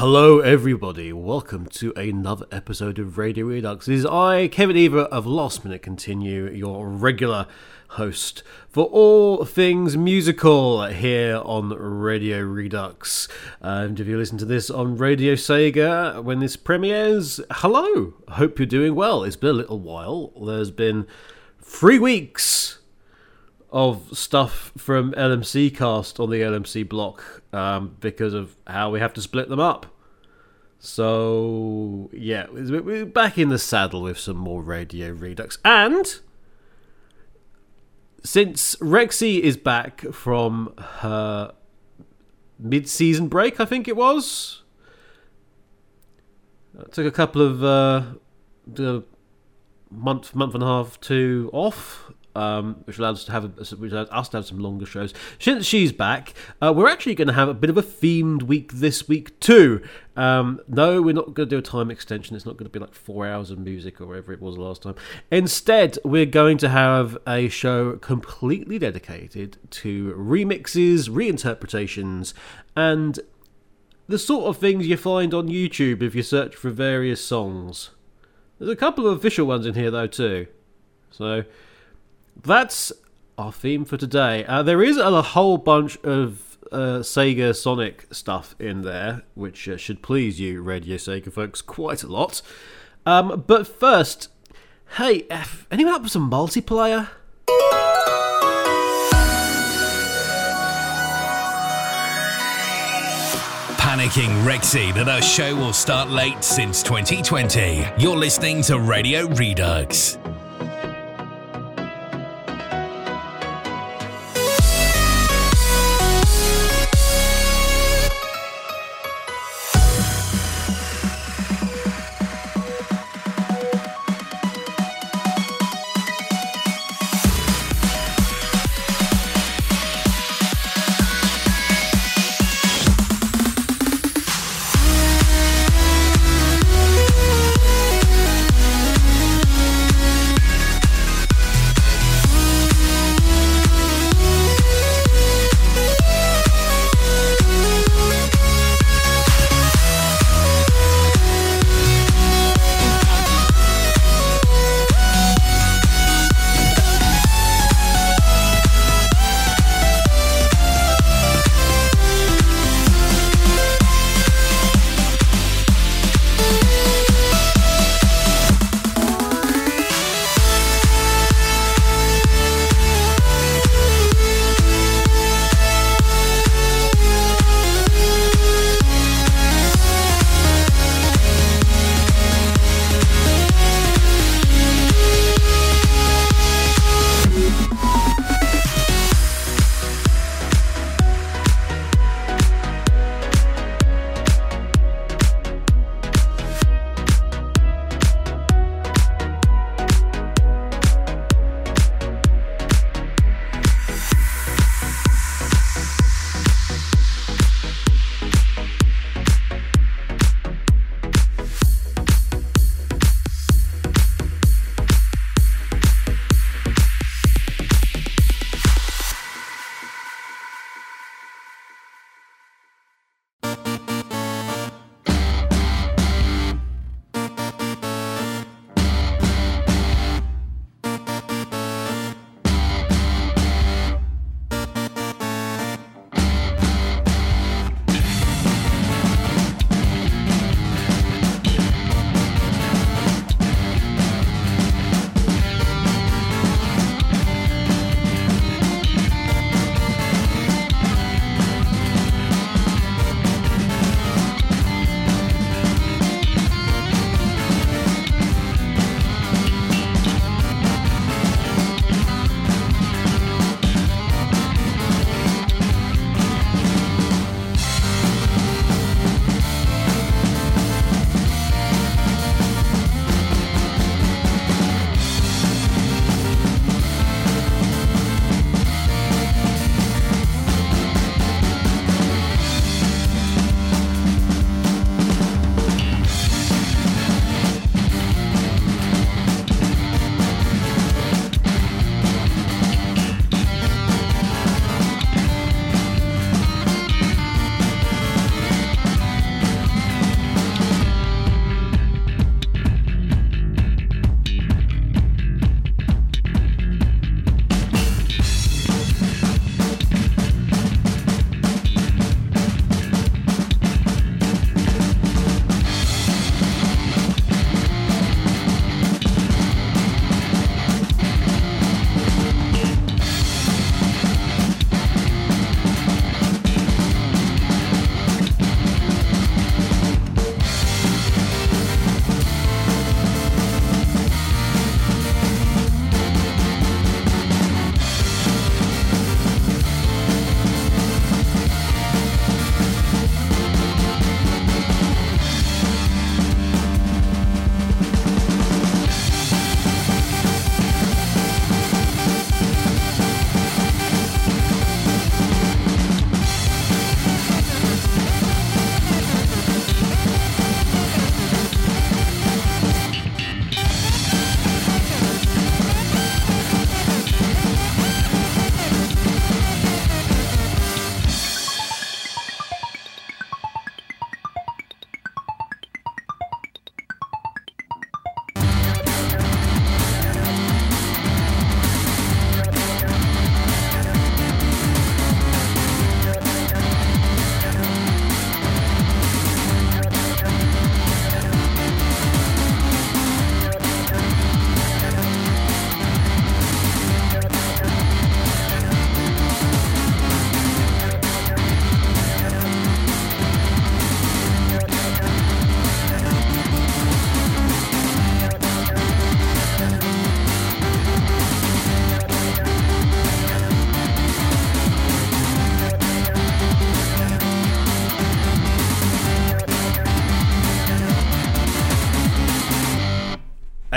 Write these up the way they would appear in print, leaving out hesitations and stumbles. Hello everybody, welcome to another episode of Radio Redux. This is I, Kevin Eva of Last Minute Continue, your regular host for all things musical here on Radio Redux. And if you listen to this on Radio Sega when this premieres, hello, hope you're doing well. It's been a little while. There's been 3 weeks of stuff from LMC cast on the LMC block because of how we have to split them up. So yeah, we're back in the saddle with some more Radio Redux. And since Rexy is back from her mid-season break, I think it was, I took a couple of month and a half two off, which allows us to have some longer shows. Since she's back, we're actually going to have a bit of a themed week this week too. No, we're not going to do a time extension. It's not going to be like 4 hours of music or whatever it was last time. Instead, we're going to have a show completely dedicated to remixes, reinterpretations, and the sort of things you find on YouTube if you search for various songs. There's a couple of official ones in here though too. So that's our theme for today. There is a whole bunch of Sega Sonic stuff in there, which should please you Radio Sega folks quite a lot. But first, hey, anyone up with some multiplayer? Panicking Rexy that our show will start late since 2020. You're listening to Radio Redux.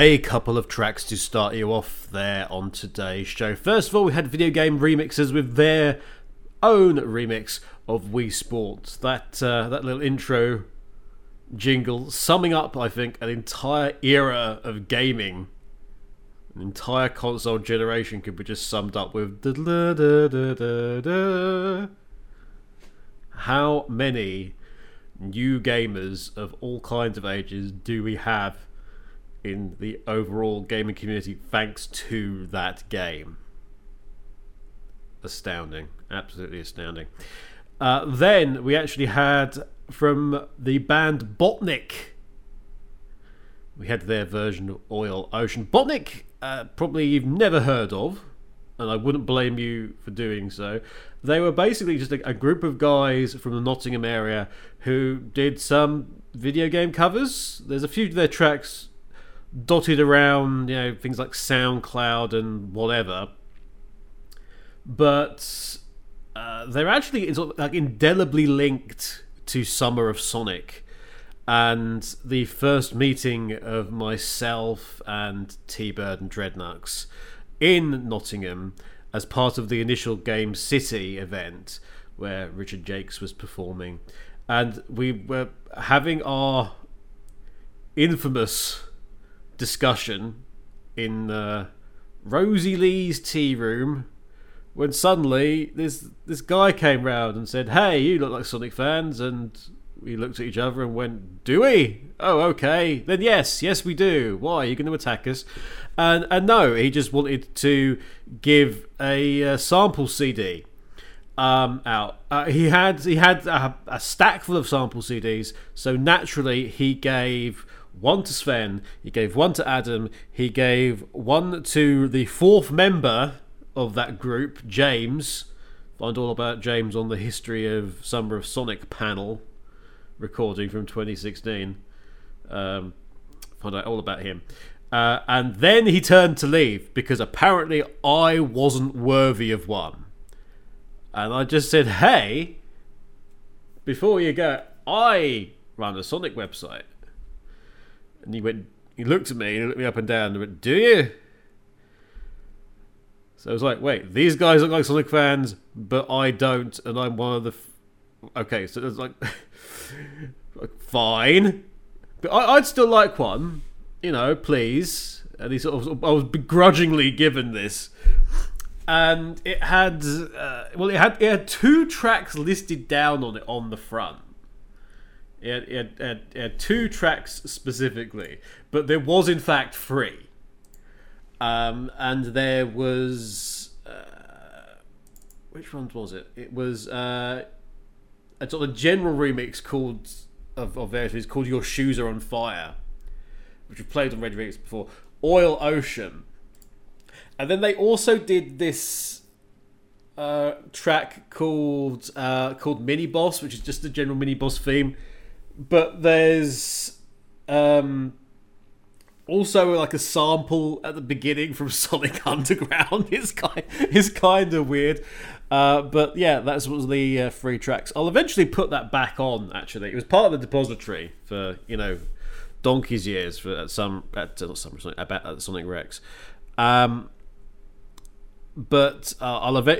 a couple of tracks to start you off there on today's show. First of all, we had video game remixers with their own remix of Wii Sports. That little intro jingle summing up, I think, an entire era of gaming. An entire console generation could be just summed up with... How many new gamers of all kinds of ages do we have in the overall gaming community thanks to that game? Astounding. Absolutely astounding. Then we actually had, from the band BOTNIK, we had their version of Oil Ocean. BOTNIK, probably you've never heard of, and I wouldn't blame you for doing so. They were basically just a group of guys from the Nottingham area who did some video game covers. There's a few of their tracks dotted around, you know, things like SoundCloud and whatever. But they're actually sort of like indelibly linked to Summer of Sonic. And the first meeting of myself and T Bird and Dreadnoks in Nottingham as part of the initial Game City event where Richard Jacques was performing. And we were having our infamous discussion in Rosie Lee's tea room when suddenly this guy came round and said, "Hey, you look like Sonic fans." And we looked at each other and went, "Do we? Oh, okay. Then yes we do. Why? Are you going to attack us?" And no, he just wanted to give a sample CD out. He had a stack full of sample CDs, so naturally he gave one to Sven, he gave one to Adam, he gave one to the fourth member of that group, James. Find all about James on the History of Summer of Sonic panel recording from 2016. Find out all about him. And then he turned to leave because apparently I wasn't worthy of one. And I just said, "Hey, before you go, I run a Sonic website." And he looked at me, and he looked me up and down and went, "Do you?" So I was like, wait, these guys look like Sonic fans, but I don't, and I'm one of the... Okay, so it was like... fine. But I'd still like one, you know, please. And he sort of... I was begrudgingly given this. And it had... It had two tracks listed down on it on the front. It had two tracks specifically, but there was in fact three. And there was... which one was it? It was a sort of general remix called Your Shoes Are On Fire, which we've played on Radio Redux before. Oil Ocean. And then they also did this track called Mini Boss, which is just the general Mini Boss theme. But there's... also, like a sample at the beginning from Sonic Underground is kind of weird, but yeah, that's what was the free tracks. I'll eventually put that back on. Actually, it was part of the depository for donkey's years at Sonic Rex, but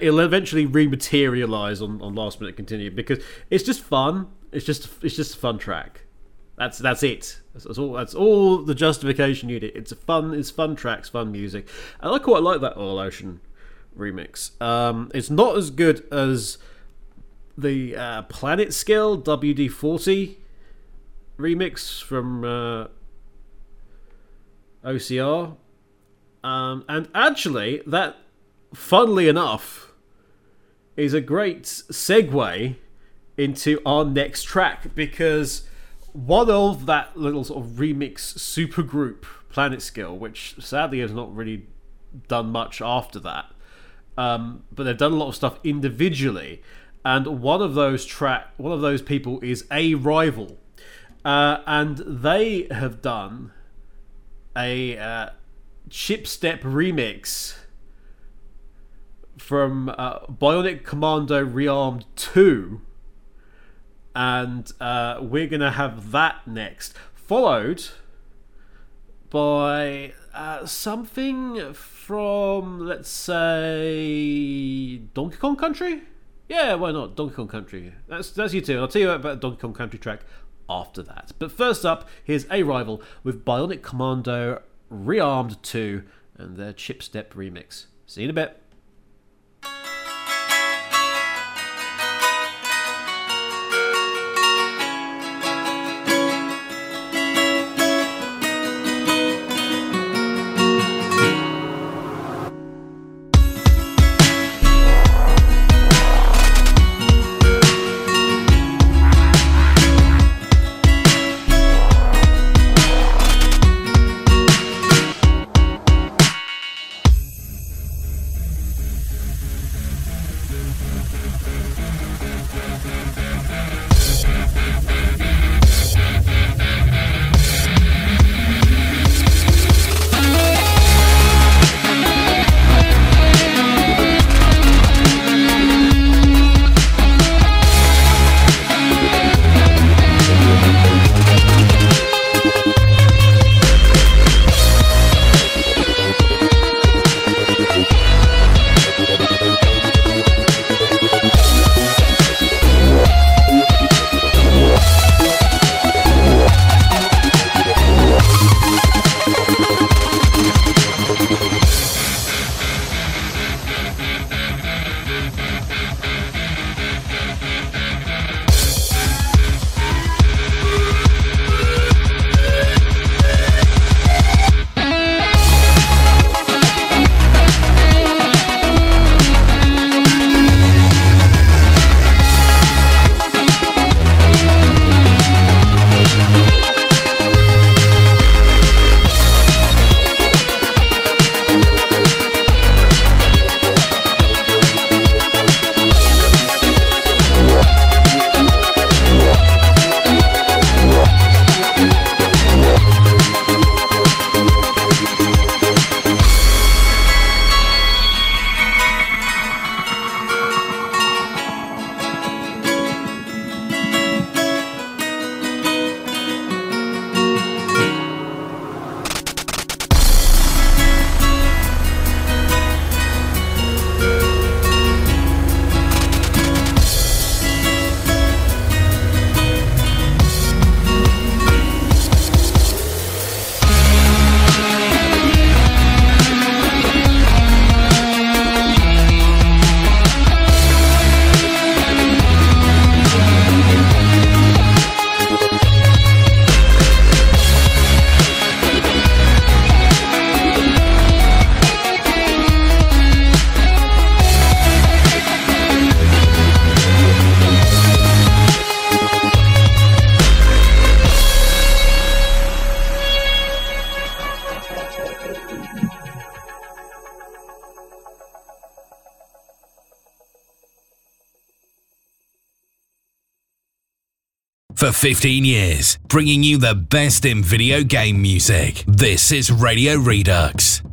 it'll eventually rematerialize on Last Minute Continue because it's just fun. It's just a fun track. That's it. That's all the justification you did. It's fun tracks, fun music, and I quite like that Oil Ocean remix. It's not as good as the Planet Skill WD40 remix from OCR, and actually that, funnily enough, is a great segue into our next track because one of that little sort of remix supergroup, Planet Skill, which sadly has not really done much after that, but they've done a lot of stuff individually, and one of those people is A Rival, and they have done a chipstep remix from Bionic Commando Rearmed 2. And we're going to have that next, followed by something from, let's say, Donkey Kong Country? Yeah, why not? Donkey Kong Country. That's you too. I'll tell you about a Donkey Kong Country track after that. But first up, here's A Rival with Bionic Commando Rearmed 2 and their Chip Step remix. See you in a bit. For 15 years, bringing you the best in video game music. This is Radio Redux.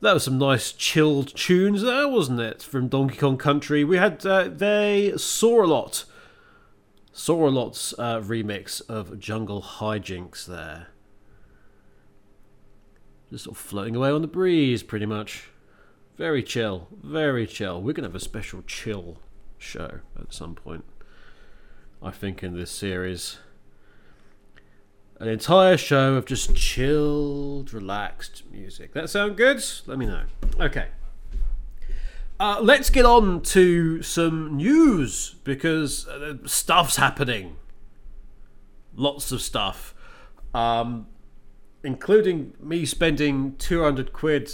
That was some nice chilled tunes there, wasn't it? From Donkey Kong Country. We had Soralot's remix of Jungle Hijinks there. Just sort of floating away on the breeze, pretty much. Very chill, very chill. We're going to have a special chill show at some point, I think, in this series. An entire show of just chilled, relaxed music. That sound good? Let me know. Okay. Let's get on to some news, because stuff's happening. Lots of stuff. Including me spending 200 quid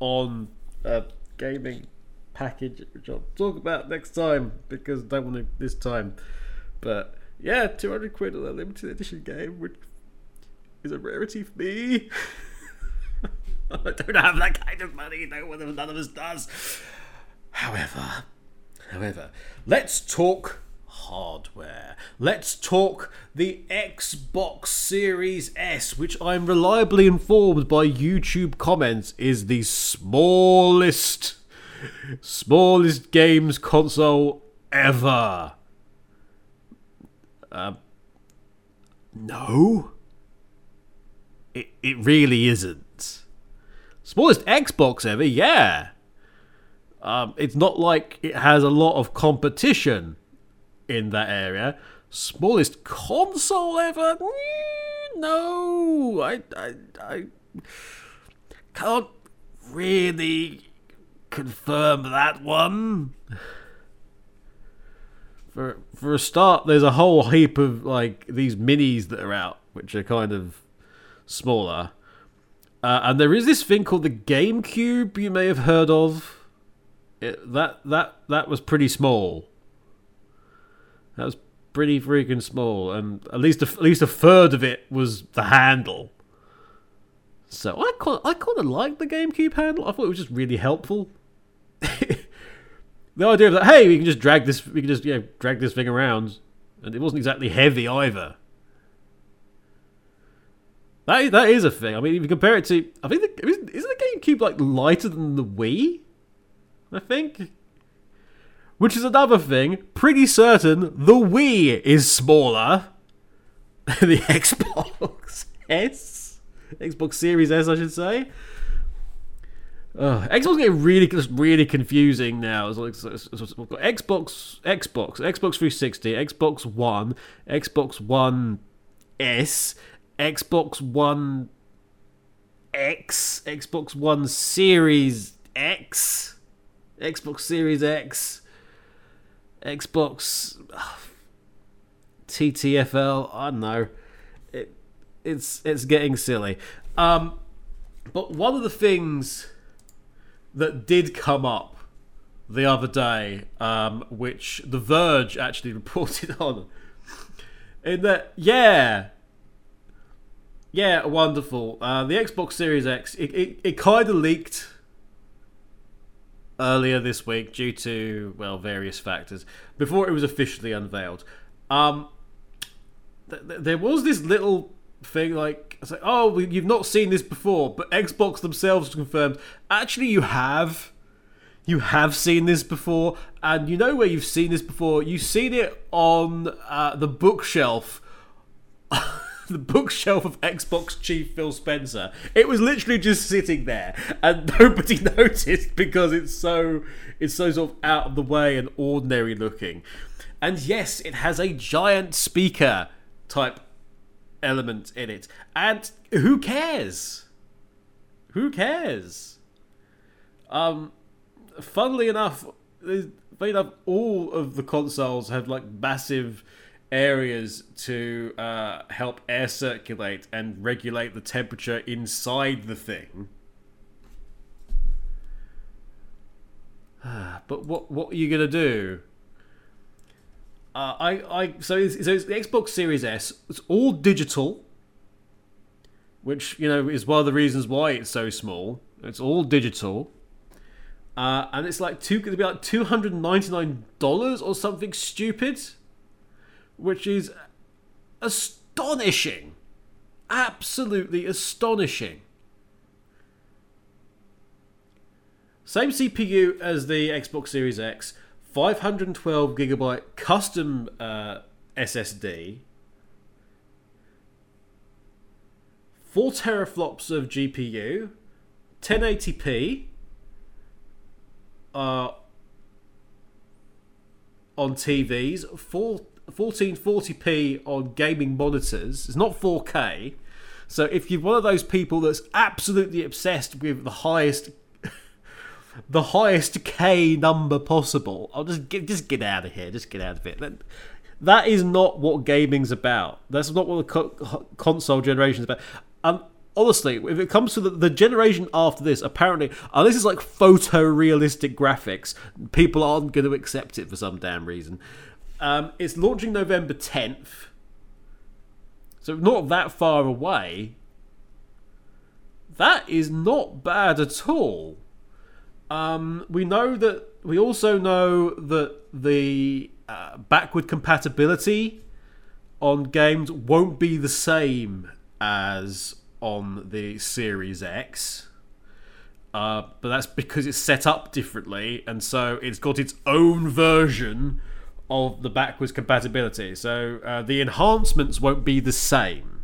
on a gaming package, which I'll talk about next time, because I don't want to this time. But yeah, 200 quid on a limited edition game, which is a rarity for me. I don't have that kind of money. No one, none of us does. However, let's talk hardware. Let's talk the Xbox Series S, which I'm reliably informed by YouTube comments is the smallest games console ever. No. It really isn't. Smallest Xbox ever, yeah. It's not like it has a lot of competition in that area. Smallest console ever? No. I can't really confirm that one. For a start, there's a whole heap of like these minis that are out, which are kind of smaller. And there is this thing called the GameCube you may have heard of. That was pretty small. That was pretty freaking small, and at least a third of it was the handle. So I kind of like the GameCube handle. I thought it was just really helpful. The idea of that, hey, we can just drag this thing around, and it wasn't exactly heavy either. That is a thing. I mean, if you compare it to, I think isn't the GameCube like lighter than the Wii? I think. Which is another thing. Pretty certain the Wii is smaller than the Xbox S. Xbox Series S, I should say. Xbox getting really confusing now. It's like, we've got Xbox 360, Xbox One, Xbox One S, Xbox One X, Xbox One Series X. Xbox Series X, Xbox TTFL, I don't know. It's getting silly. But one of the things that did come up the other day, which The Verge actually reported on, in that, yeah, wonderful. The Xbox Series X, it kind of leaked earlier this week due to, well, various factors, before it was officially unveiled. There was this little thing like, it's like, oh, you've not seen this before, but Xbox themselves confirmed, actually you have seen this before, and you know where you've seen this before. You've seen it on the bookshelf. The bookshelf of Xbox chief Phil Spencer. It was literally just sitting there, and nobody noticed because it's so sort of out of the way and ordinary looking. And yes, it has a giant speaker type element in it. And who cares? Who cares? Funnily enough, all of the consoles have like massive areas to help air circulate and regulate the temperature inside the thing. But what are you gonna do? So it's the Xbox Series S. It's all digital, which, you know, is one of the reasons why it's so small. It's all digital, and it's like it'll be like $299 or something stupid, which is astonishing. Absolutely astonishing. Same CPU as the Xbox Series X, 512GB custom SSD, 4 teraflops of GPU, 1080p on TVs, 1440p on gaming monitors. It's not 4K. So if you're one of those people that's absolutely obsessed with the highest K number possible, I'll just get out of here. Just get out of it. That is not what gaming's about. That's not what the console generation is about. Honestly, if it comes to the generation after this, apparently, unless it's like photorealistic graphics, people aren't going to accept it for some damn reason. It's launching November 10th. So not that far away. That is not bad at all. We also know that the backward compatibility on games won't be the same as on the Series X, but that's because it's set up differently, and so it's got its own version of the backwards compatibility. So the enhancements won't be the same,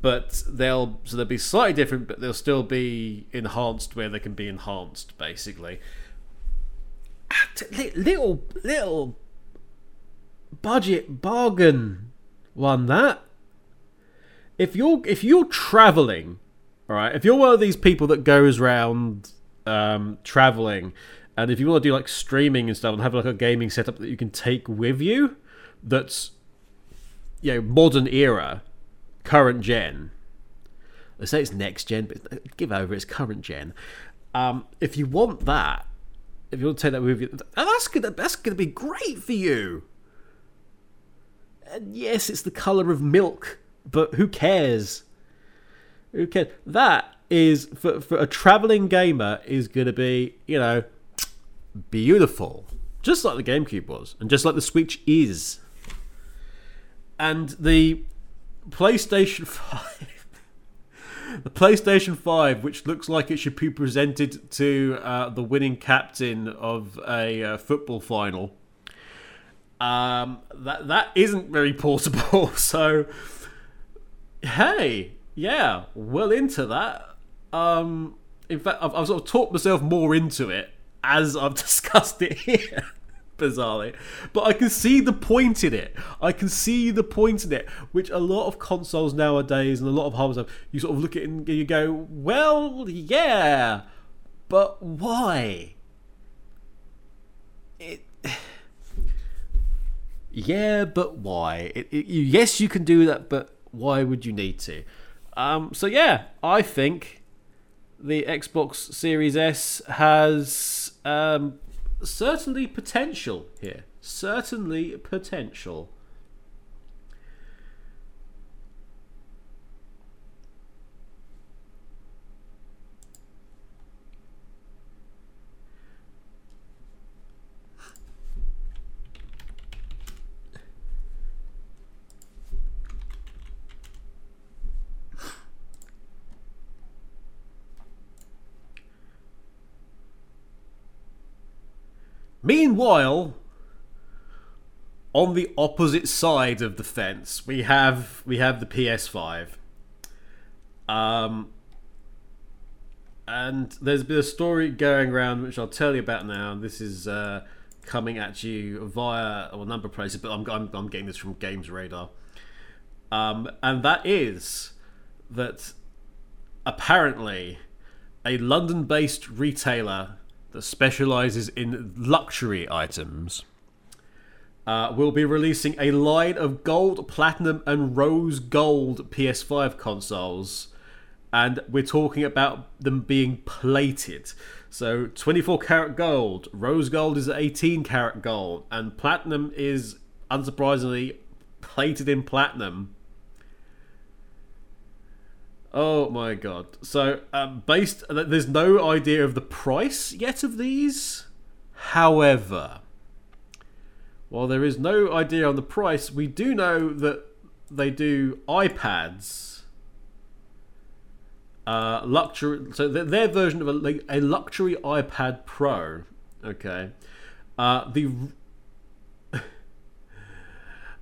but they'll be slightly different, but they'll still be enhanced where they can be enhanced, basically. Little budget bargain one that. If you're travelling, all right, if you're one of these people that goes round travelling, and if you want to do like streaming and stuff and have like a gaming setup that you can take with you, that's, you know, modern era, current gen. They say it's next gen, but give over, it's current gen. If you want that, if you want to take that with you, that's gonna be great for you. And yes, it's the colour of milk. But who cares? Who cares? That is, for a travelling gamer, is going to be, you know, beautiful. Just like the GameCube was. And just like the Switch is. And the PlayStation 5... the PlayStation 5, which looks like it should be presented to the winning captain of a football final. That isn't very portable, so... Hey, yeah, well into that. In fact, I've sort of talked myself more into it as I've discussed it here, bizarrely. But I can see the point in it. Which a lot of consoles nowadays and a lot of hardware stuff, you sort of look at it and you go, well, yeah, but why? Yeah, but why? Yes, you can do that, but... why would you need to? So yeah, I think the Xbox Series S has certainly potential here. Certainly potential. Meanwhile, on the opposite side of the fence, we have the PS5. And there's been a story going around, which I'll tell you about now. This is coming at you via a number of places, but I'm getting this from Games Radar. And that is that apparently a London-based retailer that specialises in luxury items will be releasing a line of gold, platinum and rose gold PS5 consoles, and we're talking about them being plated. So 24 karat gold, rose gold is 18 karat gold, and platinum is unsurprisingly plated in platinum. Oh my god. So, there's no idea of the price yet of these. However, while there is no idea on the price, we do know that they do iPads luxury. So their version of a luxury iPad Pro. Okay,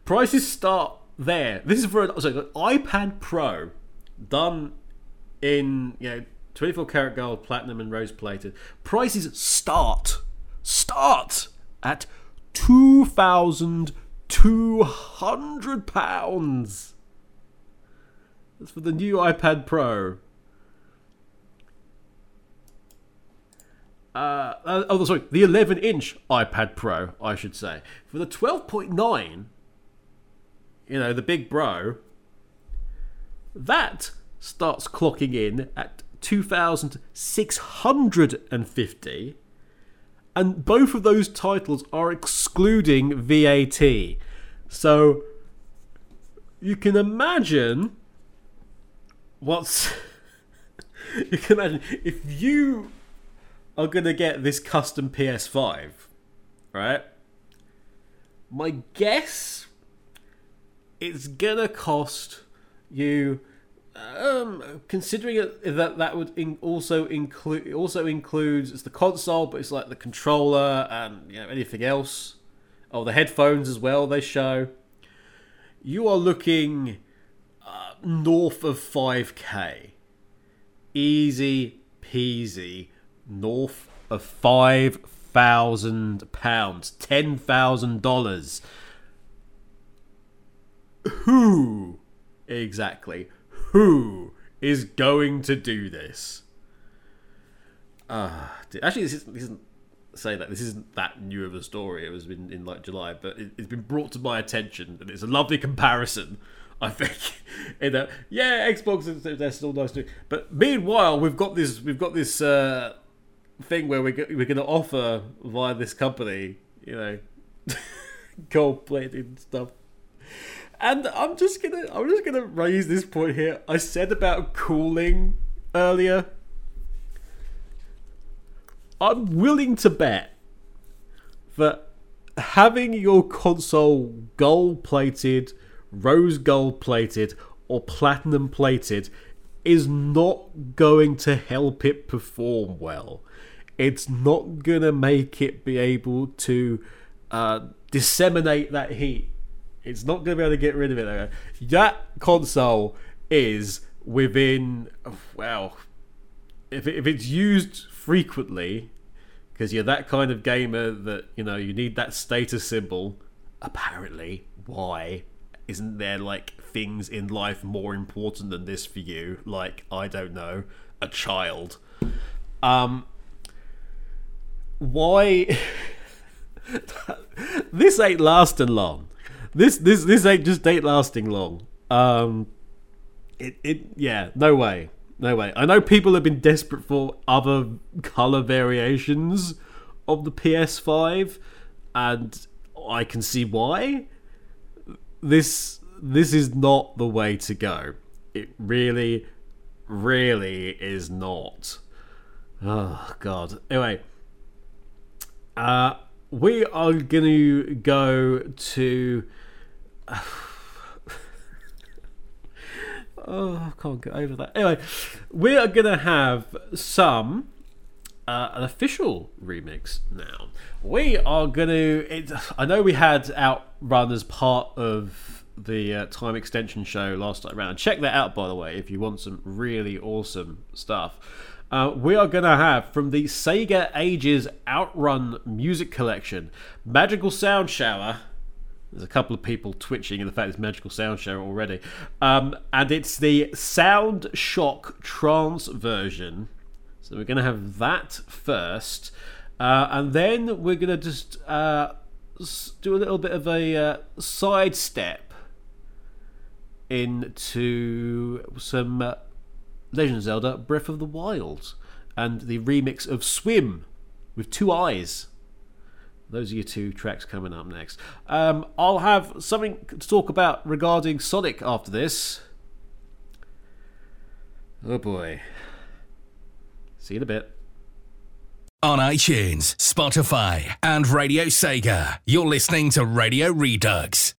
prices start there. This is for an iPad Pro done in 24 karat gold, platinum, and rose plated. Prices start at £2,200. That's for the new iPad Pro. The 11-inch iPad Pro, I should say. For the 12.9, the big bro, that starts clocking in at £2,650. And both of those titles are excluding VAT. So you can imagine if you are going to get this custom PS5, right? My guess, it's going to cost you, considering that would also includes it's the console, but it's like the controller and anything else. Oh, the headphones as well, they show. You are looking north of 5k. Easy peasy. North of £5,000. $10,000. Who exactly? Who is going to do this? Actually, this isn't that new of a story. It was in July, but it's been brought to my attention, and it's a lovely comparison, I think. Xbox, they're still nice too. But meanwhile, we've got this thing where we're going to offer via this company, gold plating stuff. And I'm just gonna raise this point here. I said about cooling earlier. I'm willing to bet that having your console gold plated, rose gold plated, or platinum plated is not going to help it perform well. It's not gonna make it be able to disseminate that heat. It's not going to be able to get rid of it. That console is within, if it's used frequently, because you're that kind of gamer that, you need that status symbol. Apparently, why? Isn't there, things in life more important than this for you? I don't know, a child. Why? This ain't lasting long. This ain't lasting long. No way. I know people have been desperate for other color variations of the PS5, and I can see why. This is not the way to go. It really, really is not. Oh God. Anyway. We are going to go to... I can't get over that. Anyway, we are going to have an official remix now. We are going to... I know we had Outrun as part of the Time Extension show last time around. Check that out, by the way, if you want some really awesome stuff. We are going to have, from the Sega Ages Outrun music collection, Magical Sound Shower. There's a couple of people twitching at the fact it's Magical Sound Shower already. And it's the Sound Shock Trance version. So we're going to have that first. And then we're going to just do a little bit of a sidestep into some... Legend of Zelda Breath of the Wild and the remix of Swim with Two Eyes. Those are your two tracks coming up next. I'll have something to talk about regarding Sonic after this. Oh boy. See you in a bit. On iTunes, Spotify, and Radio Sega, you're listening to Radio Redux.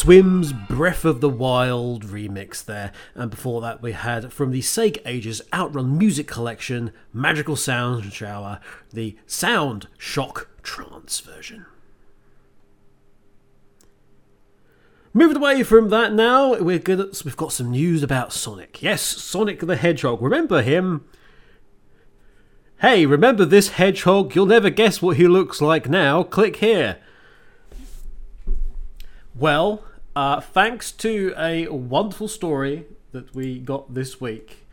Swim's Breath of the Wild remix there. And before that we had, from the Sega Ages Outrun Music Collection, Magical Sound Shower, the Sound Shock Trance version. Moving away from that now, we've got some news about Sonic. Yes, Sonic the Hedgehog. Remember him? Hey, remember this hedgehog? You'll never guess what he looks like now. Click here. Well, thanks to a wonderful story that we got this week,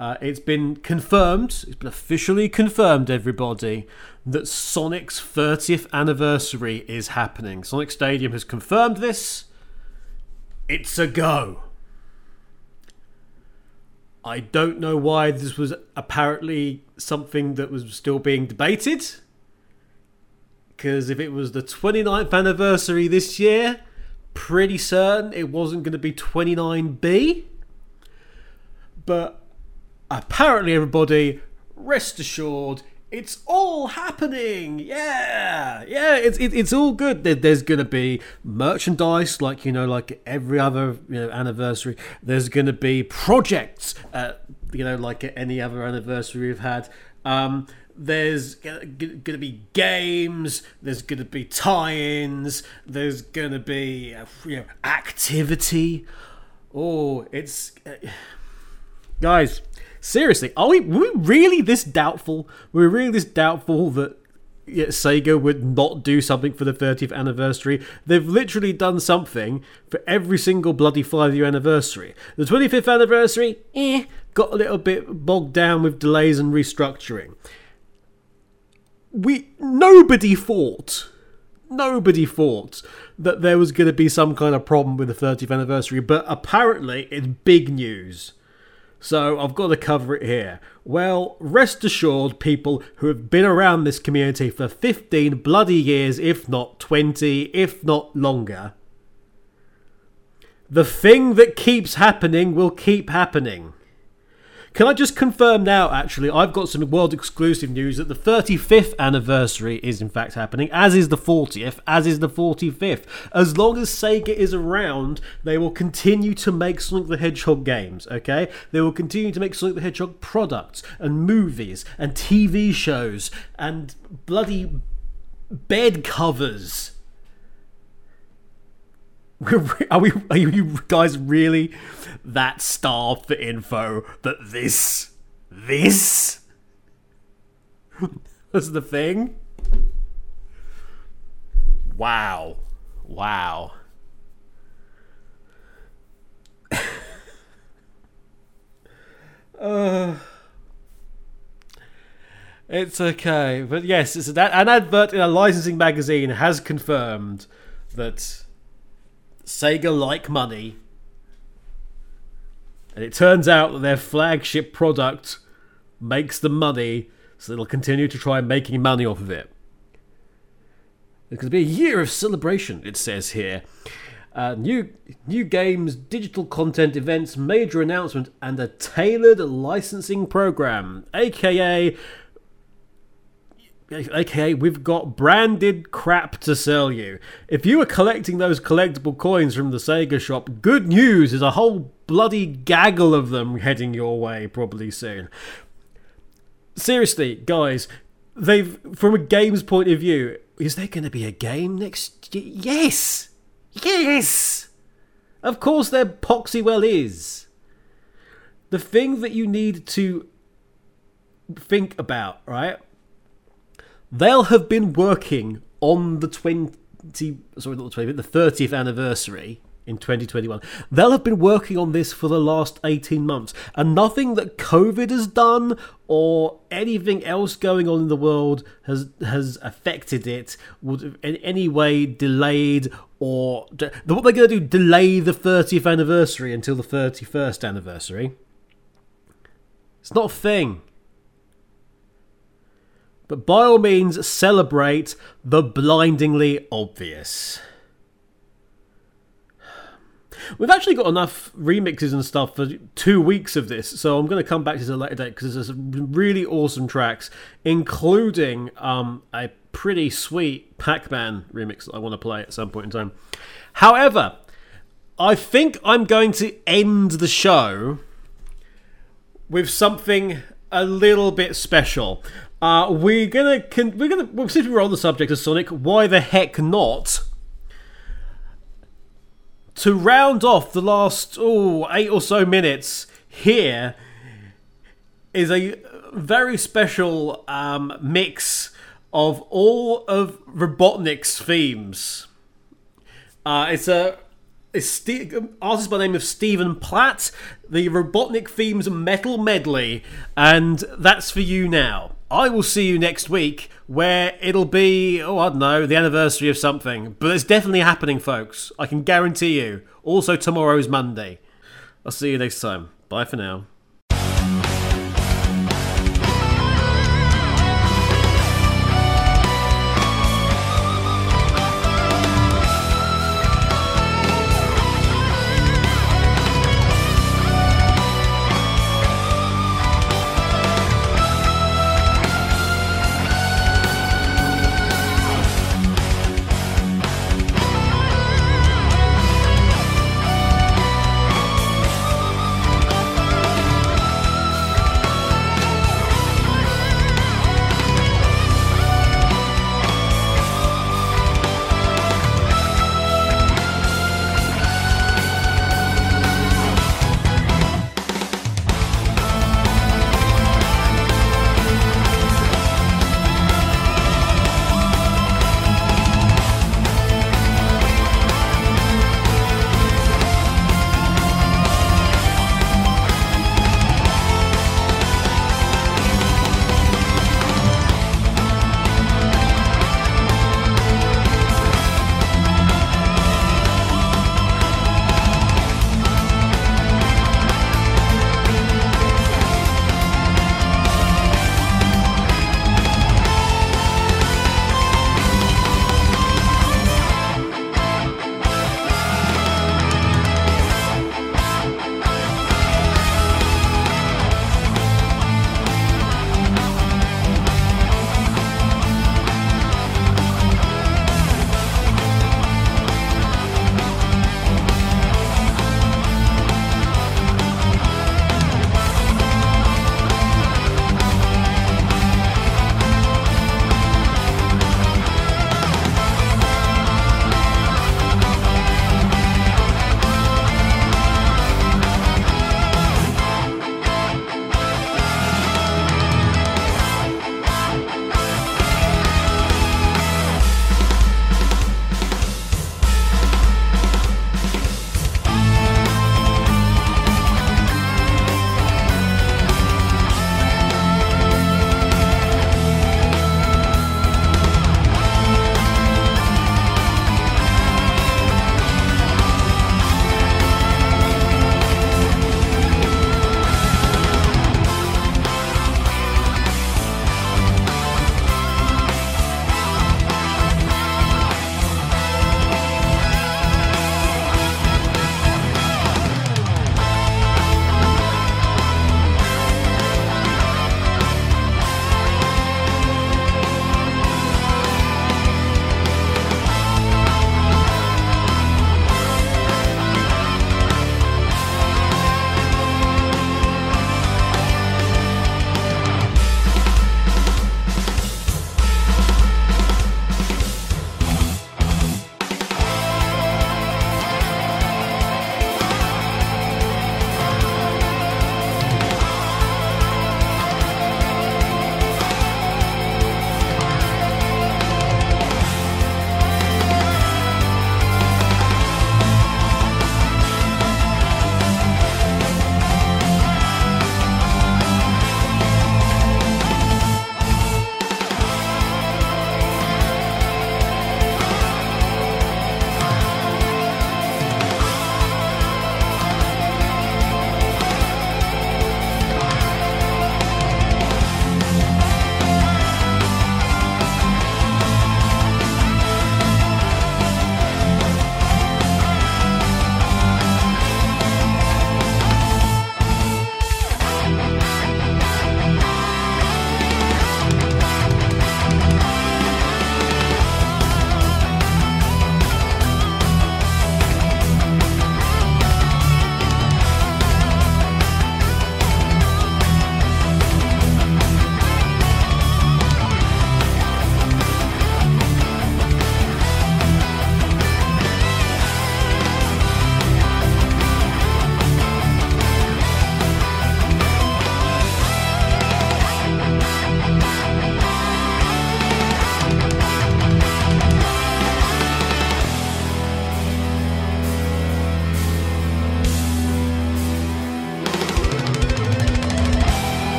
it's been confirmed, it's been officially confirmed, everybody, that Sonic's 30th anniversary is happening. Sonic Stadium has confirmed this. It's a go. I don't know why this was apparently something that was still being debated, because if it was the 29th anniversary this year, pretty certain it wasn't going to be 29B. But apparently, everybody, rest assured, it's all happening. Yeah, it's all good. There's going to be merchandise, like every other anniversary. There's going to be projects, like any other anniversary we've had. There's going to be games. There's going to be tie-ins. There's going to be activity. Oh, it's guys. Seriously, were we really this doubtful that Sega would not do something for the 30th anniversary? They've literally done something for every single bloody 5-year anniversary. The 25th anniversary, got a little bit bogged down with delays and restructuring. Nobody thought that there was going to be some kind of problem with the 30th anniversary, but apparently it's big news. So I've got to cover it here. Well, rest assured, people who have been around this community for 15 bloody years, if not 20, if not longer, the thing that keeps happening will keep happening. Can I just confirm now, actually, I've got some world-exclusive news that the 35th anniversary is in fact happening, as is the 40th, as is the 45th. As long as Sega is around, they will continue to make Sonic the Hedgehog games, okay? They will continue to make Sonic the Hedgehog products, and movies, and TV shows, and bloody bed covers. Are you guys really that starved for info that this was the thing? Wow. It's okay. But yes, it's an advert in a licensing magazine has confirmed that Sega like money, and it turns out that their flagship product makes the money, so they'll continue to try making money off of it. It's going to be a year of celebration, it says here. New games, digital content, events, major announcement, and a tailored licensing program, aka we've got branded crap to sell you. If you were collecting those collectible coins from the Sega shop, good news is a whole bloody gaggle of them heading your way probably soon. Seriously, guys, they've, from a game's point of view, is there going to be a game next year? Yes! Of course there poxy well is. The thing that you need to think about, right? They'll have been working on the 30th anniversary in 2021. They'll have been working on this for the last 18 months. And nothing that COVID has done or anything else going on in the world has affected it, would have in any way delayed or... What they're going to do, delay the 30th anniversary until the 31st anniversary. It's not a thing. But by all means, celebrate the blindingly obvious. We've actually got enough remixes and stuff for 2 weeks of this, so I'm going to come back to this at a later date because there's some really awesome tracks, including a pretty sweet Pac-Man remix that I want to play at some point in time. However, I think I'm going to end the show with something a little bit special. Since we're on the subject of Sonic, why the heck not? To round off the last 8 or so minutes here is a very special mix of all of Robotnik's themes. It's an artist by the name of Stephen Platt, the Robotnik themes metal medley, and that's for you now. I will see you next week, where it'll be, the anniversary of something. But it's definitely happening, folks. I can guarantee you. Also, tomorrow's Monday. I'll see you next time. Bye for now.